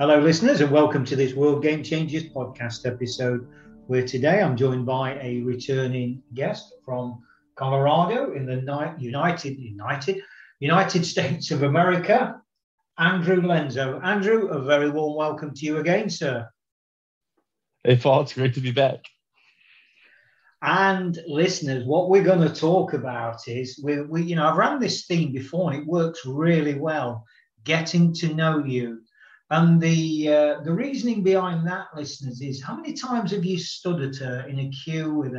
Hello, listeners, and welcome to this World Game Changers podcast episode, where today I'm joined by a returning guest from Colorado in the United States of America, Andrew Lenzo. Andrew, a very warm welcome to you again, sir. Hey, Paul, it's great to be back. And listeners, what we're going to talk about is, we I've run this theme before and it works really well, getting to know you. And the reasoning behind that, listeners, is how many times have you stood at in a queue with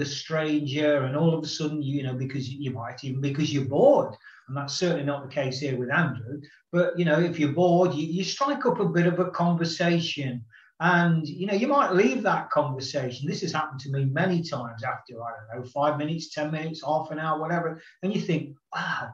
a stranger, and all of a sudden, because you might even because you're bored, and that's certainly not the case here with Andrew. But if you're bored, you strike up a bit of a conversation, and you might leave that conversation. This has happened to me many times after 5 minutes, 10 minutes, half an hour, whatever, and you think, wow,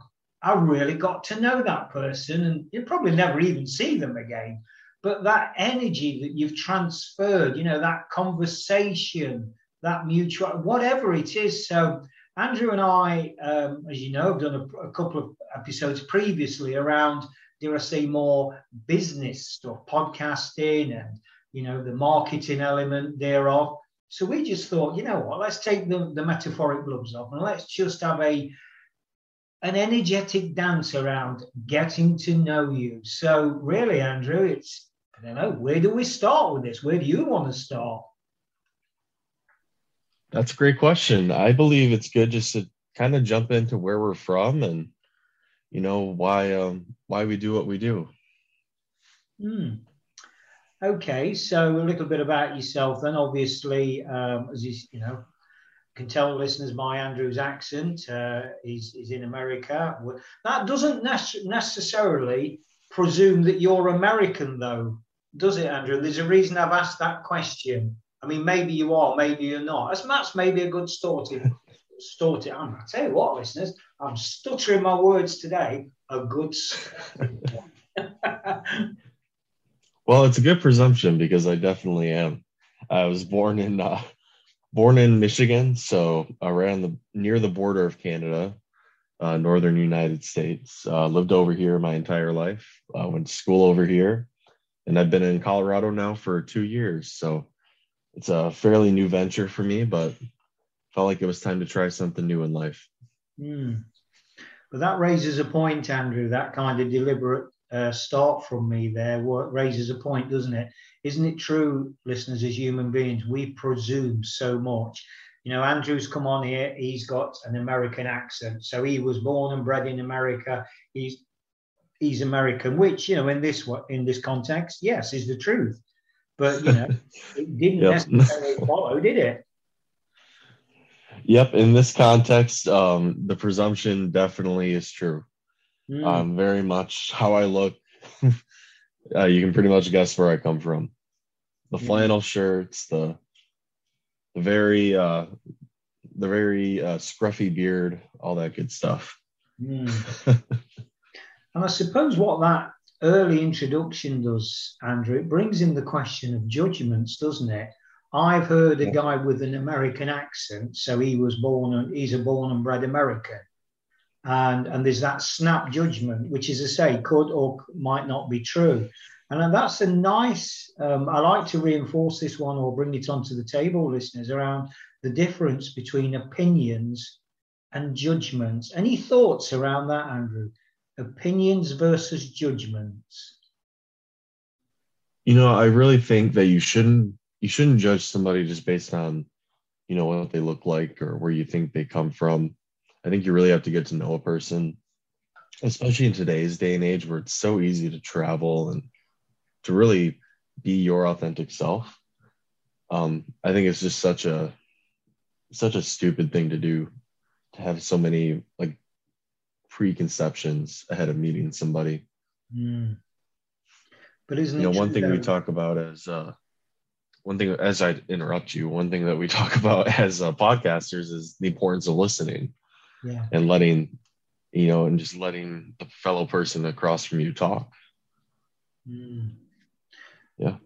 I really got to know that person, and you'll probably never even see them again. But that energy that you've transferred, that conversation, that mutual, whatever it is. So Andrew and I, as you know, have done a couple of episodes previously around, dare I say, more business stuff, podcasting and, the marketing element thereof. So we just thought, let's take the metaphoric gloves off and let's just have an energetic dance around getting to know you. So really, Andrew, it's, where do we start with this? Where do you want to start? That's a great question. I believe it's good just to kind of jump into where we're from and, why we do what we do. Okay, so a little bit about yourself then. Obviously, as you can tell, listeners, by Andrew's accent, is in America. That doesn't necessarily presume that you're American, though, does it, Andrew? There's a reason I've asked that question. I mean, maybe you are, maybe you're not. That's maybe a good starting. I tell you what, listeners, I'm stuttering my words today. A good Well, it's a good presumption because I definitely am. I was born in Michigan, so around near the border of Canada, northern United States. Lived over here my entire life. Went to school over here, and I've been in Colorado now for 2 years. So it's a fairly new venture for me, but felt like it was time to try something new in life. But that raises a point, Andrew. That kind of deliberate start from me there raises a point, doesn't it? Isn't it true, listeners, as human beings, we presume so much? Andrew's come on here, he's got an American accent, so he was born and bred in America. He's American, which in this context, yes, is the truth. But it didn't necessarily follow, did it? Yep, in this context, the presumption definitely is true. Very much how I look. You can pretty much guess where I come from. The flannel shirts, the very scruffy beard, all that good stuff. And I suppose what that early introduction does, Andrew, it brings in the question of judgments, doesn't it? I've heard a guy with an American accent, so he's a born and bred American. And there's that snap judgment, which, as I say, could or might not be true. And that's a nice, I like to reinforce this one or bring it onto the table, listeners, around the difference between opinions and judgments. Any thoughts around that, Andrew? Opinions versus judgments. I really think that you shouldn't judge somebody just based on, what they look like or where you think they come from. I think you really have to get to know a person, especially in today's day and age where it's so easy to travel and to really be your authentic self. I think it's just such a stupid thing to do, to have so many like preconceptions ahead of meeting somebody. But isn't it true one thing we talk about as one thing, as I interrupt you, one thing that we talk about as podcasters is the importance of listening, and letting, and just letting the fellow person across from you talk. Yeah.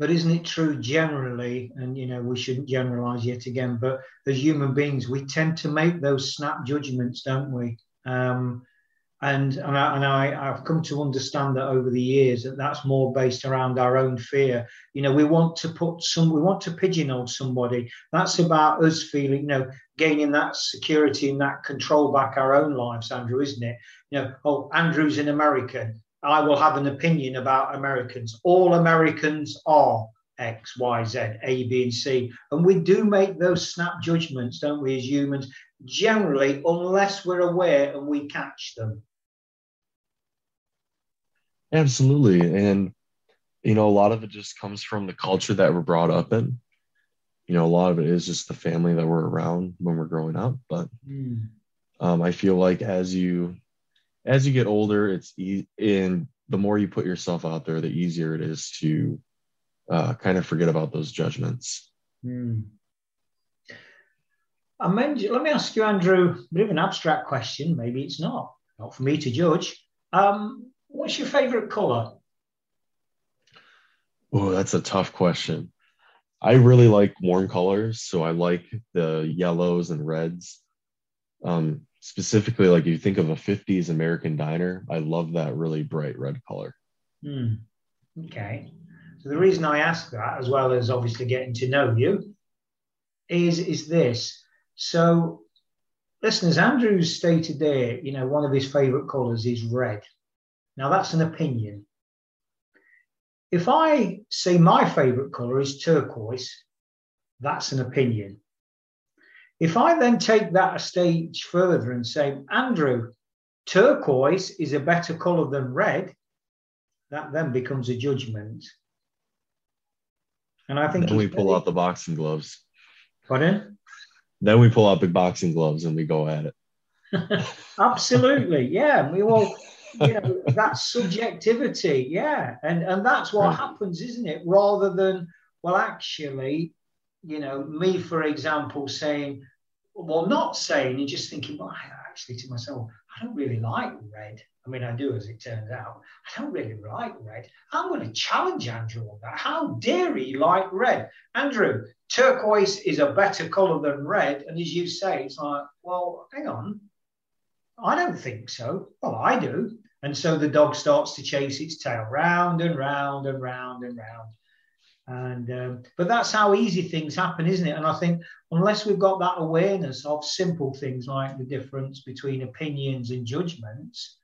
But isn't it true generally, and, we shouldn't generalize yet again, but as human beings, we tend to make those snap judgments, don't we? And I've come to understand that over the years that's more based around our own fear. We want to pigeonhole somebody. That's about us feeling, gaining that security and that control back our own lives, Andrew, isn't it? Oh, Andrew's an American. I will have an opinion about Americans. All Americans are X, Y, Z, A, B, and C. And we do make those snap judgments, don't we, as humans, generally, unless we're aware and we catch them. Absolutely. And, a lot of it just comes from the culture that we're brought up in. A lot of it is just the family that we're around when we're growing up. But I feel like as you get older, it's and the more you put yourself out there, the easier it is to kind of forget about those judgments. Let me ask you, Andrew, a bit of an abstract question. Maybe it's not for me to judge. What's your favorite color? Oh, that's a tough question. I really like warm colors, so I like the yellows and reds. Specifically, like you think of a 50s American diner, I love that really bright red color. Okay. So the reason I ask that, as well as obviously getting to know you, is this. So, listeners, Andrew's stated there, one of his favorite colors is red. Now, that's an opinion. If I say my favorite color is turquoise, that's an opinion. If I then take that a stage further and say, Andrew, turquoise is a better color than red, that then becomes a judgment. And I think then we pull out the boxing gloves. Pardon? Then we pull out the boxing gloves and we go at it. Absolutely. Yeah. We all, that's subjectivity. Yeah. And that's what happens, isn't it? Rather than, well, actually, me, for example, not saying and just thinking, well, actually to myself, I don't really like red. I mean, I do, as it turns out. I don't really like red. I'm going to challenge Andrew on that. How dare he like red? Andrew, turquoise is a better color than red. And as you say, it's like, well, hang on. I don't think so. Well, I do. And so the dog starts to chase its tail round and round and round and round. And but that's how easy things happen, isn't it? And I think unless we've got that awareness of simple things like the difference between opinions and judgments,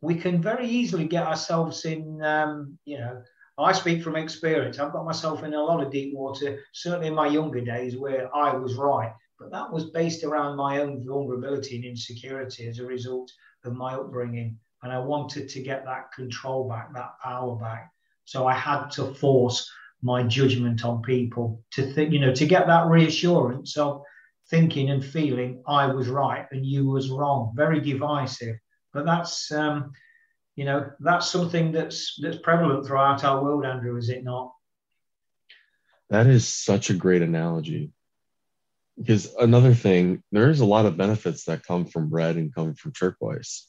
we can very easily get ourselves in, I speak from experience. I've got myself in a lot of deep water, certainly in my younger days where I was right. But that was based around my own vulnerability and insecurity as a result of my upbringing. And I wanted to get that control back, that power back. So I had to force my judgment on people to think, to get that reassurance of thinking and feeling I was right and you was wrong. Very divisive, but that's, that's something that's prevalent throughout our world, Andrew, is it not? That is such a great analogy, because another thing, there's a lot of benefits that come from red and come from turquoise,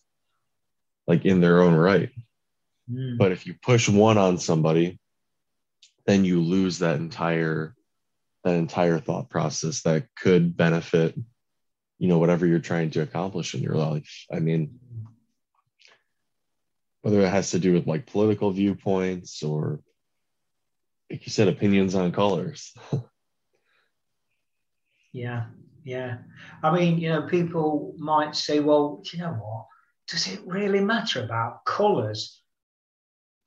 like in their own right. But if you push one on somebody, then you lose that entire thought process that could benefit, whatever you're trying to accomplish in your life. I mean, whether it has to do with like political viewpoints or, like you said, opinions on colors. Yeah. I mean, people might say, well, do you know what? Does it really matter about colors?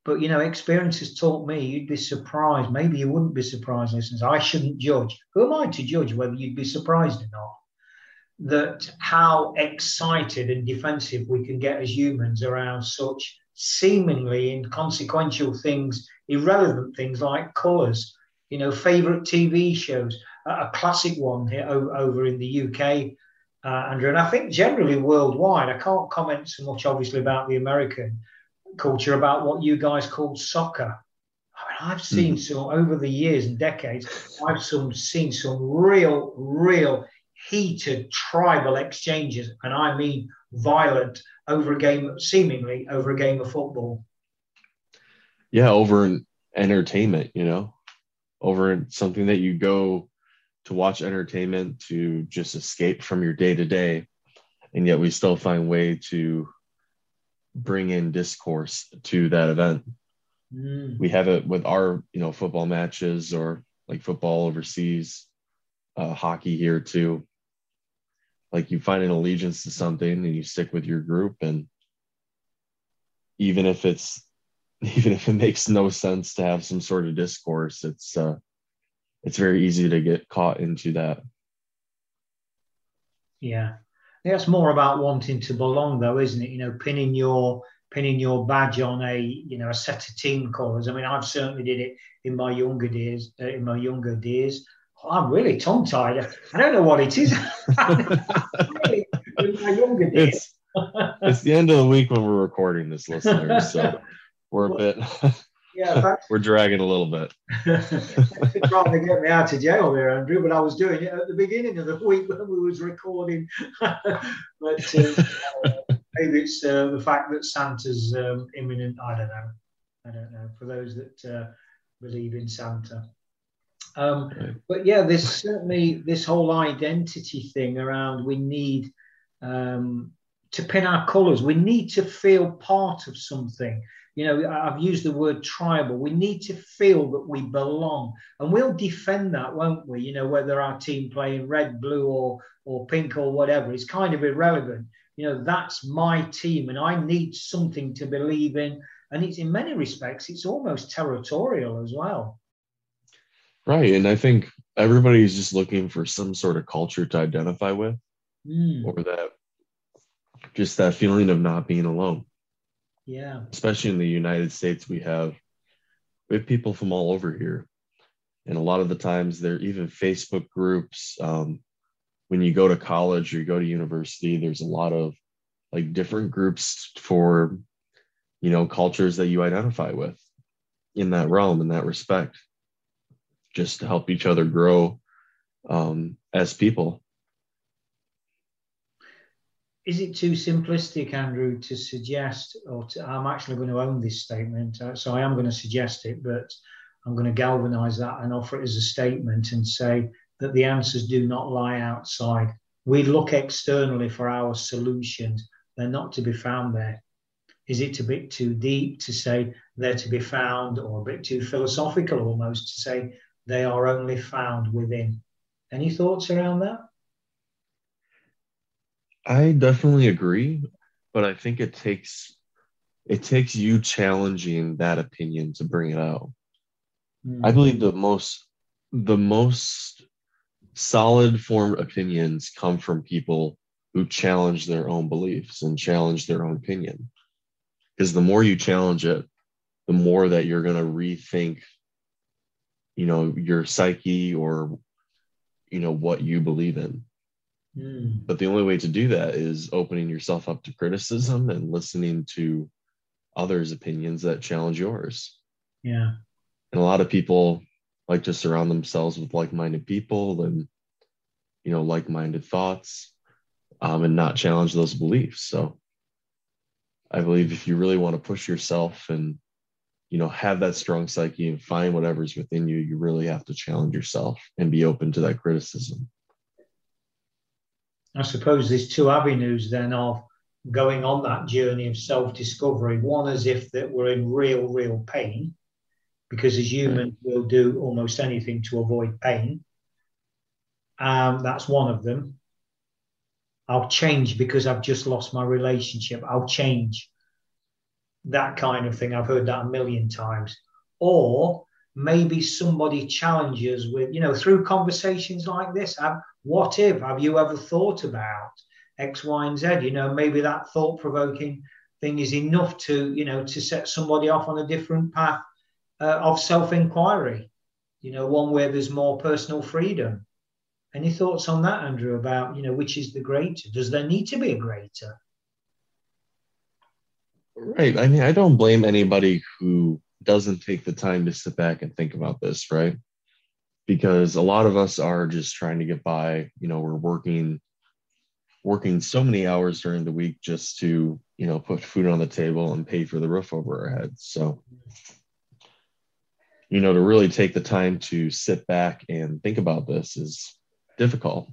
But, experience has taught me you'd be surprised. Maybe you wouldn't be surprised, listeners. I shouldn't judge. Who am I to judge whether you'd be surprised or not? That how excited and defensive we can get as humans around such seemingly inconsequential things, irrelevant things like colours, favourite TV shows, a classic one here over in the UK, Andrew. And I think generally worldwide, I can't comment so much, obviously, about the American culture, about what you guys call soccer. I've seen some, over the years and decades, I've seen some real heated tribal exchanges, and I mean violent, over a game, seemingly over a game of football. Yeah, over an entertainment, you know, over something that you go to watch entertainment, to just escape from your day to day. And yet we still find way to bring in discourse to that event. We have it with our, you know, football matches, or like football overseas, hockey here too. Like, you find an allegiance to something and you stick with your group. And even if it makes no sense to have some sort of discourse, it's very easy to get caught into that. Yeah. That's more about wanting to belong, though, isn't it? You know, pinning your badge on a set of team colours. I mean, I've certainly did it in my younger days. I'm really tongue tied. I don't know what it is. In my younger days. It's the end of the week when we're recording this, listeners. So we're we're dragging a little bit. They're trying to get me out of jail there, Andrew, but I was doing it at the beginning of the week when we was recording. But maybe it's the fact that Santa's imminent. I don't know. For those that believe in Santa. But yeah, there's certainly this whole identity thing around. We need to pin our colours. We need to feel part of something. You know, I've used the word tribal. We need to feel that we belong, and we'll defend that, won't we? You know, whether our team play in red, blue, or pink, or whatever, it's kind of irrelevant. You know, that's my team, and I need something to believe in. And it's, in many respects, it's almost territorial as well. Right, and I think everybody's just looking for some sort of culture to identify with, or that feeling of not being alone. Yeah, especially in the United States, we have people from all over here, and a lot of the times they're even Facebook groups. When you go to college or you go to university, there's a lot of like different groups for, you know, cultures that you identify with in that realm, in that respect, just to help each other grow as people. Is it too simplistic, Andrew, to suggest, I'm actually going to own this statement, so I am going to suggest it, but I'm going to galvanize that and offer it as a statement and say that the answers do not lie outside. We look externally for our solutions. They're not to be found there. Is it a bit too deep to say they're to be found, or a bit too philosophical almost to say they are only found within? Any thoughts around that? I definitely agree, but I think it takes you challenging that opinion to bring it out. I believe the most solid formed opinions come from people who challenge their own beliefs and challenge their own opinion. Because the more you challenge it, the more that you're going to rethink, you know, your psyche or, you know, what you believe in. But the only way to do that is opening yourself up to criticism and listening to others' opinions that challenge yours. Yeah. And a lot of people like to surround themselves with like-minded people and, you know, like-minded thoughts, and not challenge those beliefs. So I believe if you really want to push yourself and, you know, have that strong psyche and find whatever's within you, you really have to challenge yourself and be open to that criticism. I suppose there's two avenues then of going on that journey of self-discovery. One is if that we're in real pain, because as humans we'll do almost anything to avoid pain. That's one of them. I'll change because I've just lost my relationship. I'll change. That kind of thing. I've heard that a million times. Or maybe somebody challenges with, you know, through conversations like this, what if, have you ever thought about X, Y, and Z? You know, maybe that thought-provoking thing is enough to, you know, to set somebody off on a different path of self-inquiry, you know, one where there's more personal freedom. Any thoughts on that, Andrew, about, you know, which is the greater? Does there need to be a greater? Right. I mean, I don't blame anybody who doesn't take the time to sit back and think about this, right? Because a lot of us are just trying to get by. You know, we're working so many hours during the week just to, you know, put food on the table and pay for the roof over our heads. So, you know, to really take the time to sit back and think about this is difficult.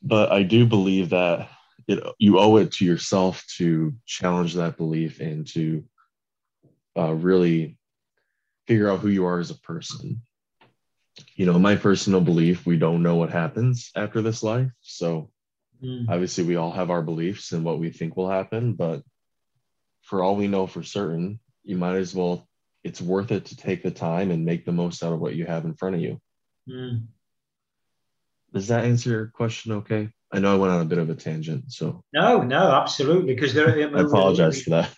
But I do believe that you owe it to yourself to challenge that belief and to really figure out who you are as a person. You know, my personal belief, we don't know what happens after this life. So obviously we all have our beliefs and what we think will happen, but for all we know for certain, you might as well, it's worth it to take the time and make the most out of what you have in front of you. Does that answer your question okay? I know I went on a bit of a tangent, so. No, absolutely. Because I apologize for that.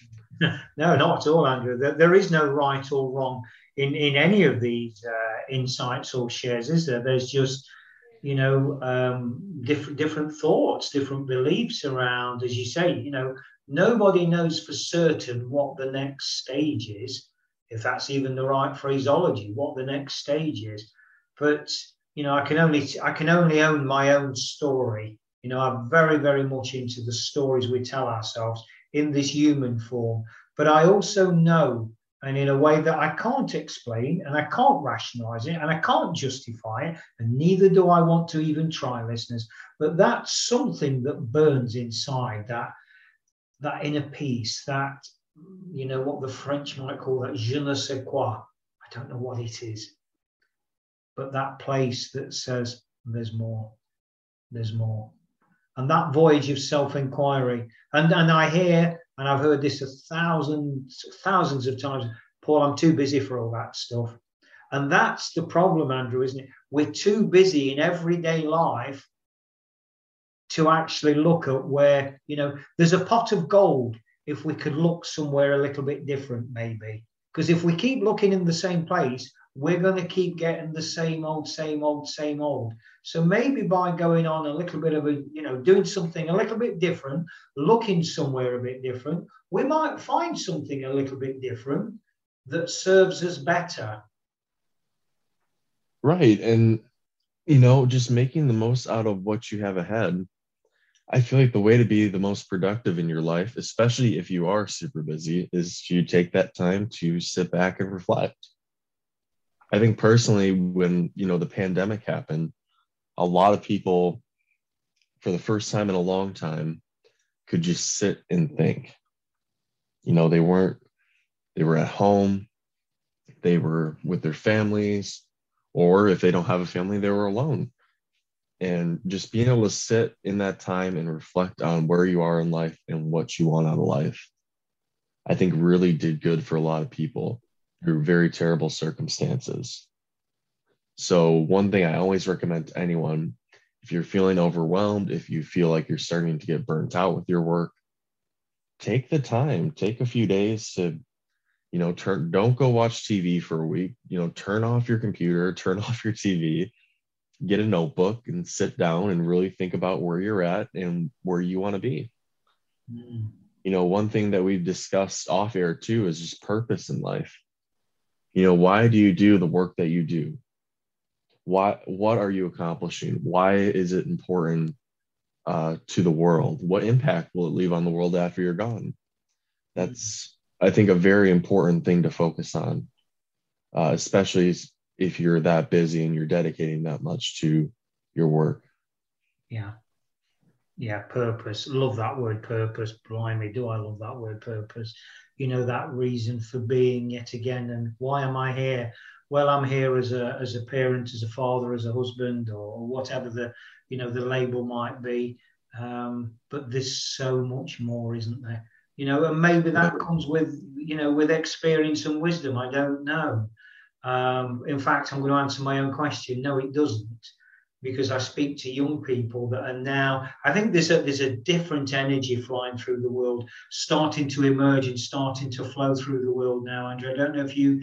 No, not at all, Andrew. There is no right or wrong in any of these insights or shares, is there? There's just, you know, different thoughts, different beliefs around, as you say, you know, nobody knows for certain what the next stage is, if that's even the right phraseology, what the next stage is. But, you know, I can only own my own story. You know, I'm very, very much into the stories we tell ourselves in this human form. But I also know, and in a way that I can't explain and I can't rationalize it and I can't justify it, and neither do I want to even try, listeners, but that's something that burns inside, that inner peace, that, you know, what the French might call that je ne sais quoi. I don't know what it is. But that place that says there's more. And that voyage of self-inquiry. And I hear, and I've heard this thousands of times, Paul, I'm too busy for all that stuff. And that's the problem, Andrew, isn't it? We're too busy in everyday life to actually look at where, you know, there's a pot of gold if we could look somewhere a little bit different, maybe. Because if we keep looking in the same place, we're going to keep getting the same old. So maybe by going on a little bit of a, you know, doing something a little bit different, looking somewhere a bit different, we might find something a little bit different that serves us better. Right. And, you know, just making the most out of what you have ahead. I feel like the way to be the most productive in your life, especially if you are super busy, is to take that time to sit back and reflect. I think personally, when, you know, the pandemic happened, a lot of people, for the first time in a long time, could just sit and think. You know, they were at home, they were with their families, or if they don't have a family, they were alone. And just being able to sit in that time and reflect on where you are in life and what you want out of life, I think really did good for a lot of people through very terrible circumstances. So one thing I always recommend to anyone, if you're feeling overwhelmed, if you feel like you're starting to get burnt out with your work, take the time, take a few days to, you know, don't go watch TV for a week, you know, turn off your computer, turn off your TV, get a notebook and sit down and really think about where you're at and where you want to be. You know, one thing that we've discussed off air too is just purpose in life. You know, why do you do the work that you do? What are you accomplishing? Why is it important to the world? What impact will it leave on the world after you're gone? That's, I think, a very important thing to focus on, especially if you're that busy and you're dedicating that much to your work. Yeah, purpose. Love that word, purpose. Blimey, do I love that word, purpose. You know, that reason for being yet again. And why am I here? Well, I'm here as a parent, as a father, as a husband, or whatever the, you know, the label might be. But there's so much more, isn't there? You know, and maybe that comes with, you know, with experience and wisdom. I don't know. In fact, I'm going to answer my own question. No, it doesn't. Because I speak to young people that are now, I think there's a different energy flying through the world, starting to emerge and starting to flow through the world now, Andrew. I don't know if you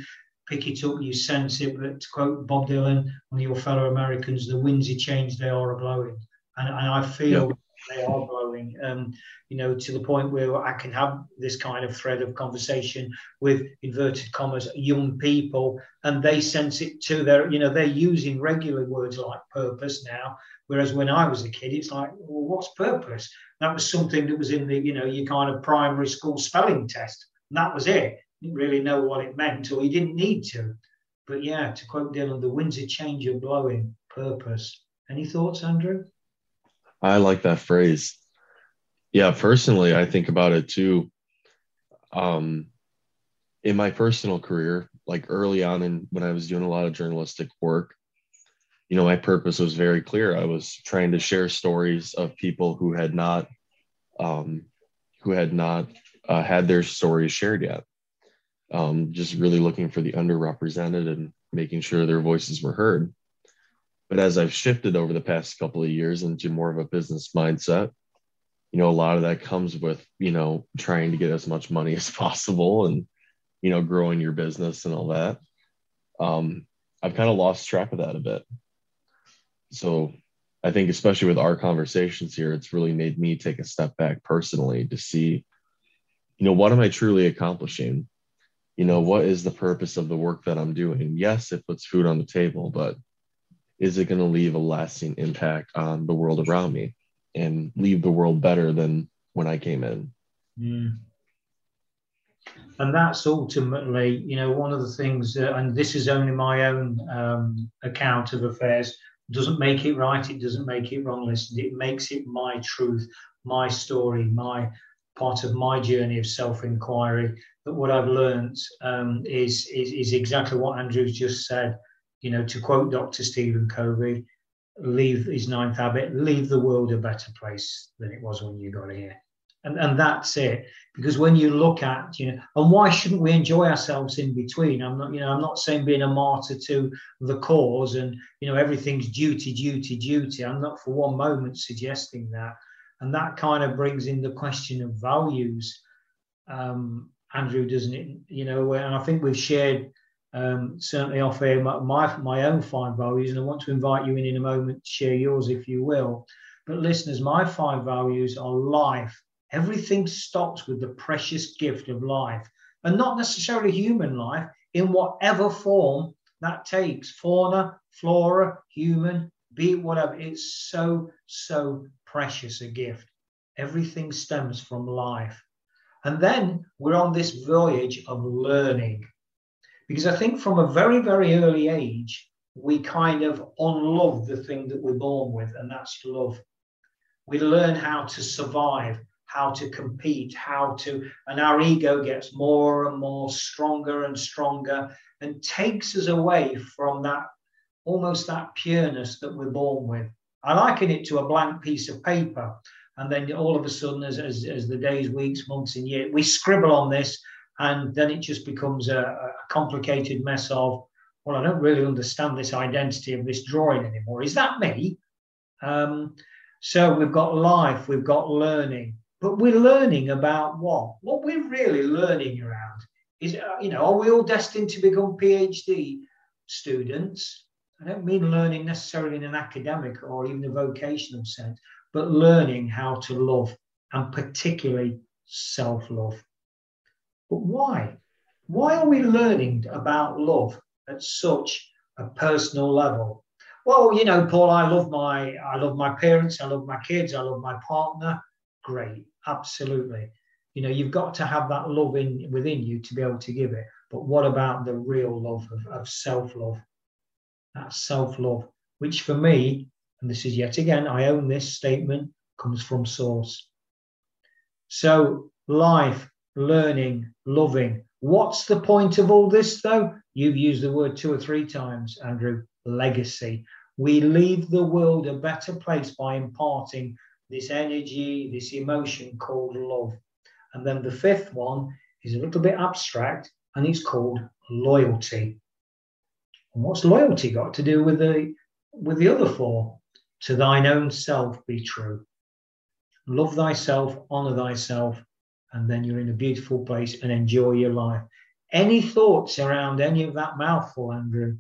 pick it up, you sense it, but to quote Bob Dylan, one of your fellow Americans, the winds of change, they are a-blowing. And I feel they are growing, to the point where I can have this kind of thread of conversation with, inverted commas, young people, and they sense it too. They're using regular words like purpose now, whereas when I was a kid, it's like, well, what's purpose? That was something that was in the, your kind of primary school spelling test, and that was it. You didn't really know what it meant, or you didn't need to. But yeah, to quote Dylan, the winds of change are blowing, purpose. Any thoughts, Andrew? I like that phrase. Yeah, personally, I think about it too. In my personal career, like early on in when I was doing a lot of journalistic work, my purpose was very clear. I was trying to share stories of people who had not had their stories shared yet. Just really looking for the underrepresented and making sure their voices were heard. But as I've shifted over the past couple of years into more of a business mindset, a lot of that comes with, trying to get as much money as possible and, growing your business and all that. I've kind of lost track of that a bit. So I think, especially with our conversations here, it's really made me take a step back personally to see, what am I truly accomplishing? What is the purpose of the work that I'm doing? Yes, it puts food on the table, but is it going to leave a lasting impact on the world around me and leave the world better than when I came in? Mm. And that's ultimately, one of the things, and this is only my own account of affairs, doesn't make it right. It doesn't make it wrong. Listen, it makes it my truth, my story, my part of my journey of self-inquiry. But what I've learned is exactly what Andrew's just said. To quote Dr. Stephen Covey, leave his ninth habit, leave the world a better place than it was when you got here. And that's it. Because when you look at, and why shouldn't we enjoy ourselves in between? I'm not saying being a martyr to the cause and, everything's duty. I'm not for one moment suggesting that. And that kind of brings in the question of values, Andrew, doesn't it? And I think we've shared, certainly off air, my own 5 values, and I want to invite you in a moment to share yours if you will. But listeners, my 5 values are life. Everything stops with the precious gift of life, and not necessarily human life in whatever form that takes, fauna, flora, human, be it whatever. It's so, so precious a gift. Everything stems from life. And then we're on this voyage of learning. Because I think from a very, very early age, we kind of unlove the thing that we're born with, and that's love. We learn how to survive, how to compete, and our ego gets more and more stronger and takes us away from that, almost that pureness that we're born with. I liken it to a blank piece of paper. And then all of a sudden, as the days, weeks, months, and years, we scribble on this. And then it just becomes a complicated mess of, well, I don't really understand this identity of this drawing anymore. Is that me? So we've got life, we've got learning. But we're learning about what? What we're really learning around is, are we all destined to become PhD students? I don't mean learning necessarily in an academic or even a vocational sense, but learning how to love, and particularly self-love. But why? Why are we learning about love at such a personal level? Well, Paul, I love my parents, I love my kids, I love my partner. Great, absolutely. You've got to have that love within you to be able to give it. But what about the real love of self-love? That self-love, which for me, and this is yet again, I own this statement, comes from source. So life, learning, loving. What's the point of all this, though? You've used the word 2 or 3 times, Andrew, legacy. We leave the world a better place by imparting this energy, this emotion called love. And then the 5th one is a little bit abstract, and it's called loyalty. And what's loyalty got to do with the other 4? To thine own self be true. Love thyself, honor thyself, and then you're in a beautiful place and enjoy your life. Any thoughts around any of that mouthful, Andrew?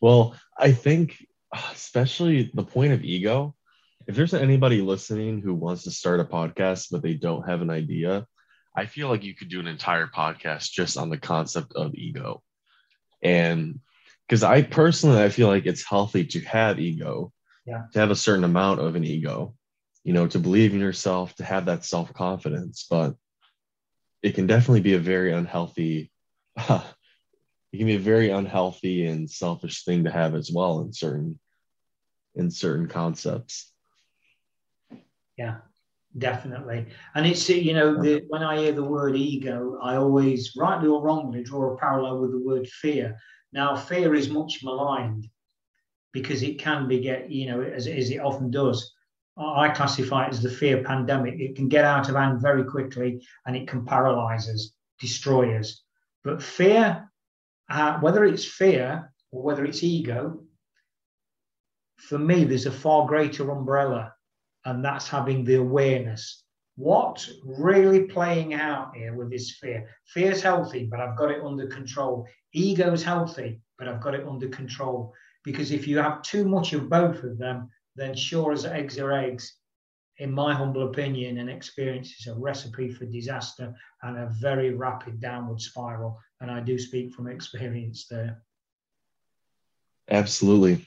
Well, I think especially the point of ego, If there's anybody listening who wants to start a podcast, but they don't have an idea, I feel like you could do an entire podcast just on the concept of ego. And because I personally, I feel like it's healthy to have ego, to have a certain amount of an ego, you know, to believe in yourself, to have that self-confidence, but it can definitely be a very unhealthy, it can be a very unhealthy and selfish thing to have as well in certain concepts. Yeah, definitely. And it's, you know, when I hear the word ego, I always, rightly or wrongly, draw a parallel with the word fear. Now, fear is much maligned because it can beget, you know, as it often does. I classify it as the fear pandemic. It can get out of hand very quickly and it can paralyze us, destroy us. But fear, whether it's fear or whether it's ego, for me, there's a far greater umbrella. And that's having the awareness. What's really playing out here with this fear? Fear's healthy, but I've got it under control. Ego's healthy, but I've got it under control. Because if you have too much of both of them, then sure as eggs are eggs, in my humble opinion and experience, is a recipe for disaster and a very rapid downward spiral. And I do speak from experience there. Absolutely.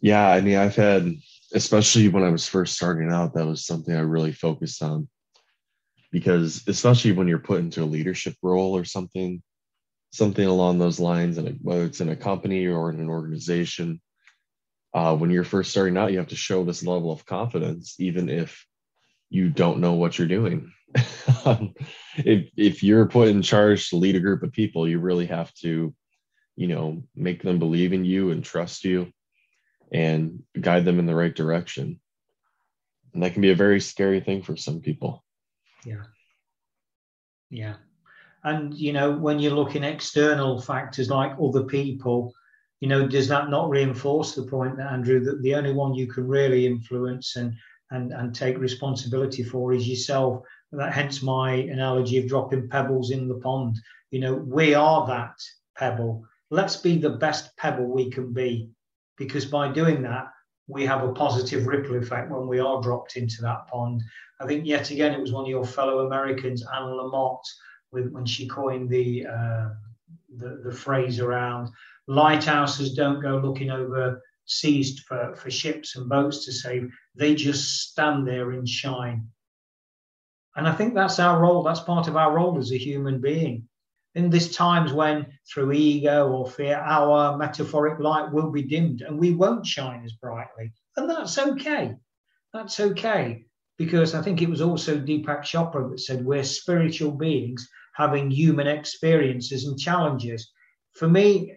Yeah, I mean, I've had... especially when I was first starting out, that was something I really focused on, because especially when you're put into a leadership role or something along those lines, and whether it's in a company or in an organization, when you're first starting out, you have to show this level of confidence, even if you don't know what you're doing. If you're put in charge to lead a group of people, you really have to, you know, make them believe in you and trust you, and guide them in the right direction. And that can be a very scary thing for some people. Yeah. Yeah. And, you know, when you're looking at external factors like other people, you know, does that not reinforce the point that, Andrew, that the only one you can really influence and take responsibility for is yourself? That, hence my analogy of dropping pebbles in the pond. You know, we are that pebble. Let's be the best pebble we can be. Because by doing that, we have a positive ripple effect when we are dropped into that pond. I think yet again, it was one of your fellow Americans, Anne Lamott, when she coined the phrase around lighthouses don't go looking over seas for ships and boats to save. They just stand there and shine. And I think that's our role. That's part of our role as a human being. In these times when, through ego or fear, our metaphoric light will be dimmed and we won't shine as brightly. And that's okay. That's okay. Because I think it was also Deepak Chopra that said, we're spiritual beings having human experiences and challenges. For me,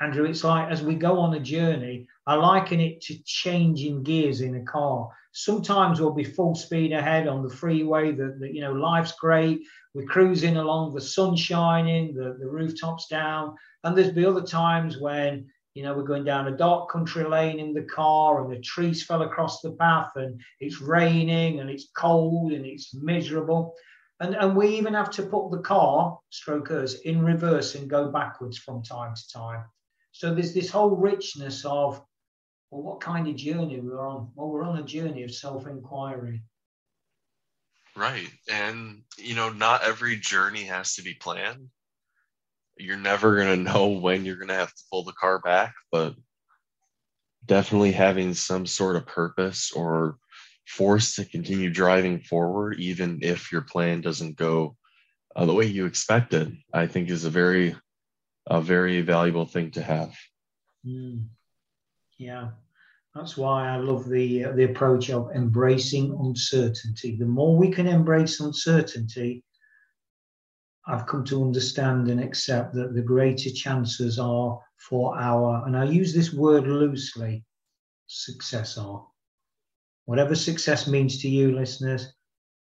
Andrew, it's like as we go on a journey, I liken it to changing gears in a car. Sometimes we'll be full speed ahead on the freeway, you know, life's great. We're cruising along, the sun shining, the rooftops down. And there's be other times when, you know, we're going down a dark country lane in the car and the trees fell across the path and it's raining and it's cold and it's miserable. And we even have to put the car, stroke us, in reverse and go backwards from time to time. So there's this whole richness of, well, what kind of journey we're on? Well, we're on a journey of self-inquiry. Right. And, you know, not every journey has to be planned. You're never going to know when you're going to have to pull the car back, but definitely having some sort of purpose or force to continue driving forward, even if your plan doesn't go the way you expected, I think is a very valuable thing to have. Mm. Yeah, that's why I love the approach of embracing uncertainty. The more we can embrace uncertainty, I've come to understand and accept that the greater chances are for our, and I use this word loosely, success are. Whatever success means to you, listeners,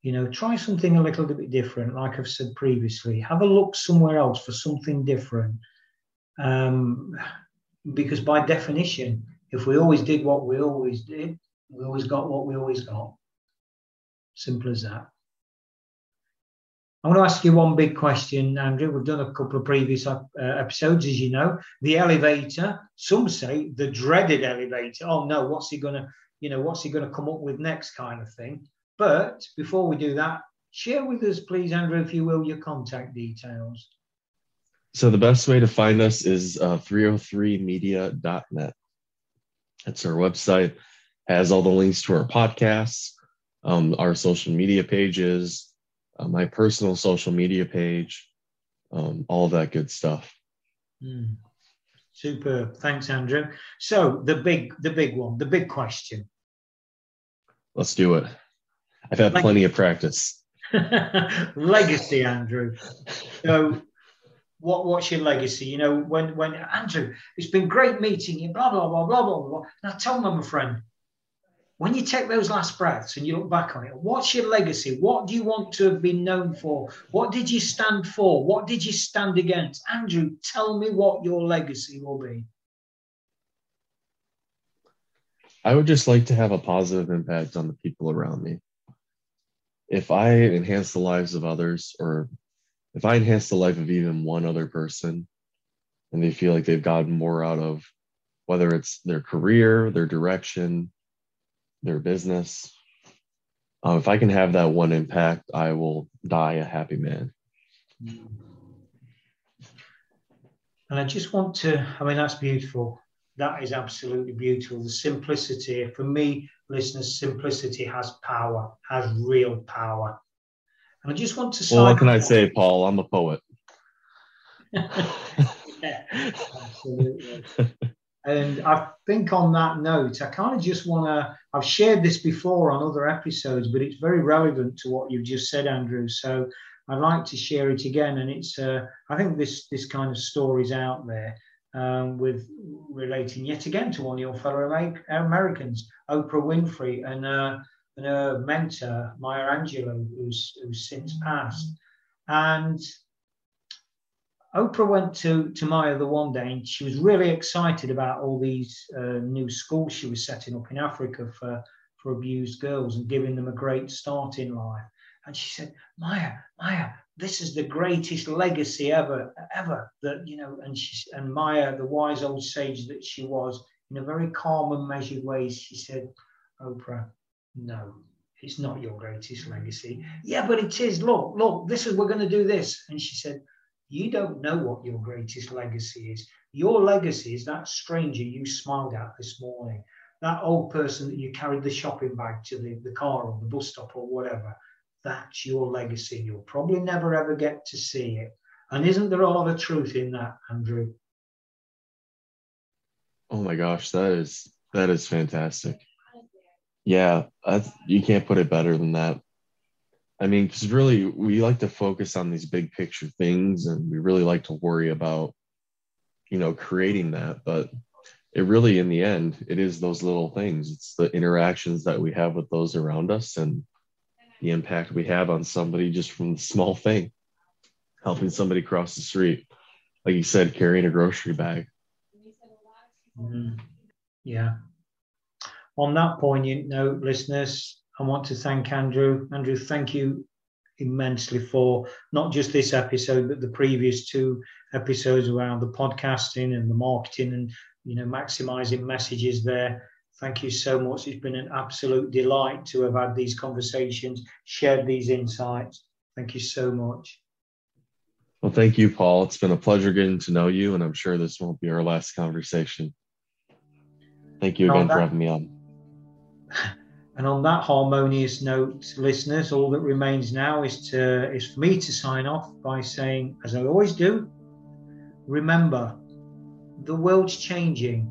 you know, try something a little bit different. Like I've said previously, have a look somewhere else for something different. Because by definition, if we always did what we always did, we always got what we always got. Simple as that. I want to ask you one big question, Andrew. We've done a couple of previous episodes, as you know. The elevator, some say the dreaded elevator. Oh, no, what's he going to you know, what's he going to come up with next kind of thing. But before we do that, share with us, please, Andrew, if you will, your contact details. So the best way to find us is 303media.net. That's our website, has all the links to our podcasts, our social media pages, my personal social media page, all that good stuff. Mm. Superb. Thanks, Andrew. So the big one, the big question. Let's do it. I've had plenty of practice. Legacy, Andrew. So what's your legacy? You know, when Andrew, it's been great meeting you, blah, blah, blah, blah, blah, blah. And I told my friend, when you take those last breaths and you look back on it, what's your legacy? What do you want to have been known for? What did you stand for? What did you stand against? Andrew, tell me what your legacy will be. I would just like to have a positive impact on the people around me. If I enhance the lives of others, or if I enhance the life of even one other person, and they feel like they've gotten more out of, whether it's their career, their direction, their business. If I can have that one impact, I will die a happy man. And I just want to, I mean, that's beautiful. That is absolutely beautiful. The simplicity, for me, listeners, simplicity has power, has real power. And I just want to say... Well, what can I say, Paul? I'm a poet. Yeah, absolutely. And I think on that note, I kind of just want to, I've shared this before on other episodes, but it's very relevant to what you've just said, Andrew. So I'd like to share it again. And it's, I think this kind of story's out there with relating yet again to one of your fellow Americans, Oprah Winfrey, and her mentor, Maya Angelou, who's since passed. And Oprah went to Maya the one day, and she was really excited about all these new schools she was setting up in Africa for abused girls and giving them a great start in life. And she said, Maya, this is the greatest legacy ever that, you know, and Maya, the wise old sage that she was, in a very calm and measured way, she said, Oprah, no. It's not your greatest legacy. Yeah, but it is. Look, we're going to do this. And she said, you don't know what your greatest legacy is. Your legacy is that stranger you smiled at this morning, that old person that you carried the shopping bag to the car or the bus stop or whatever. That's your legacy. You'll probably never, ever get to see it. And isn't there a lot of truth in that, Andrew? Oh, my gosh, that is fantastic. Yeah, you can't put it better than that. I mean, because really, we like to focus on these big picture things, and we really like to worry about, you know, creating that. But it really, in the end, it is those little things. It's the interactions that we have with those around us and the impact we have on somebody just from the small thing, helping somebody cross the street. Like you said, carrying a grocery bag. Yeah. On that poignant note, listeners, I want to thank Andrew. Andrew, thank you immensely for not just this episode, but the previous two episodes around the podcasting and the marketing and, you know, maximizing messages there. Thank you so much. It's been an absolute delight to have had these conversations, shared these insights. Thank you so much. Well, thank you, Paul. It's been a pleasure getting to know you, and I'm sure this won't be our last conversation. Thank you again for having me on. And on that harmonious note, listeners, all that remains now is for me to sign off by saying, as I always do, remember, the world's changing.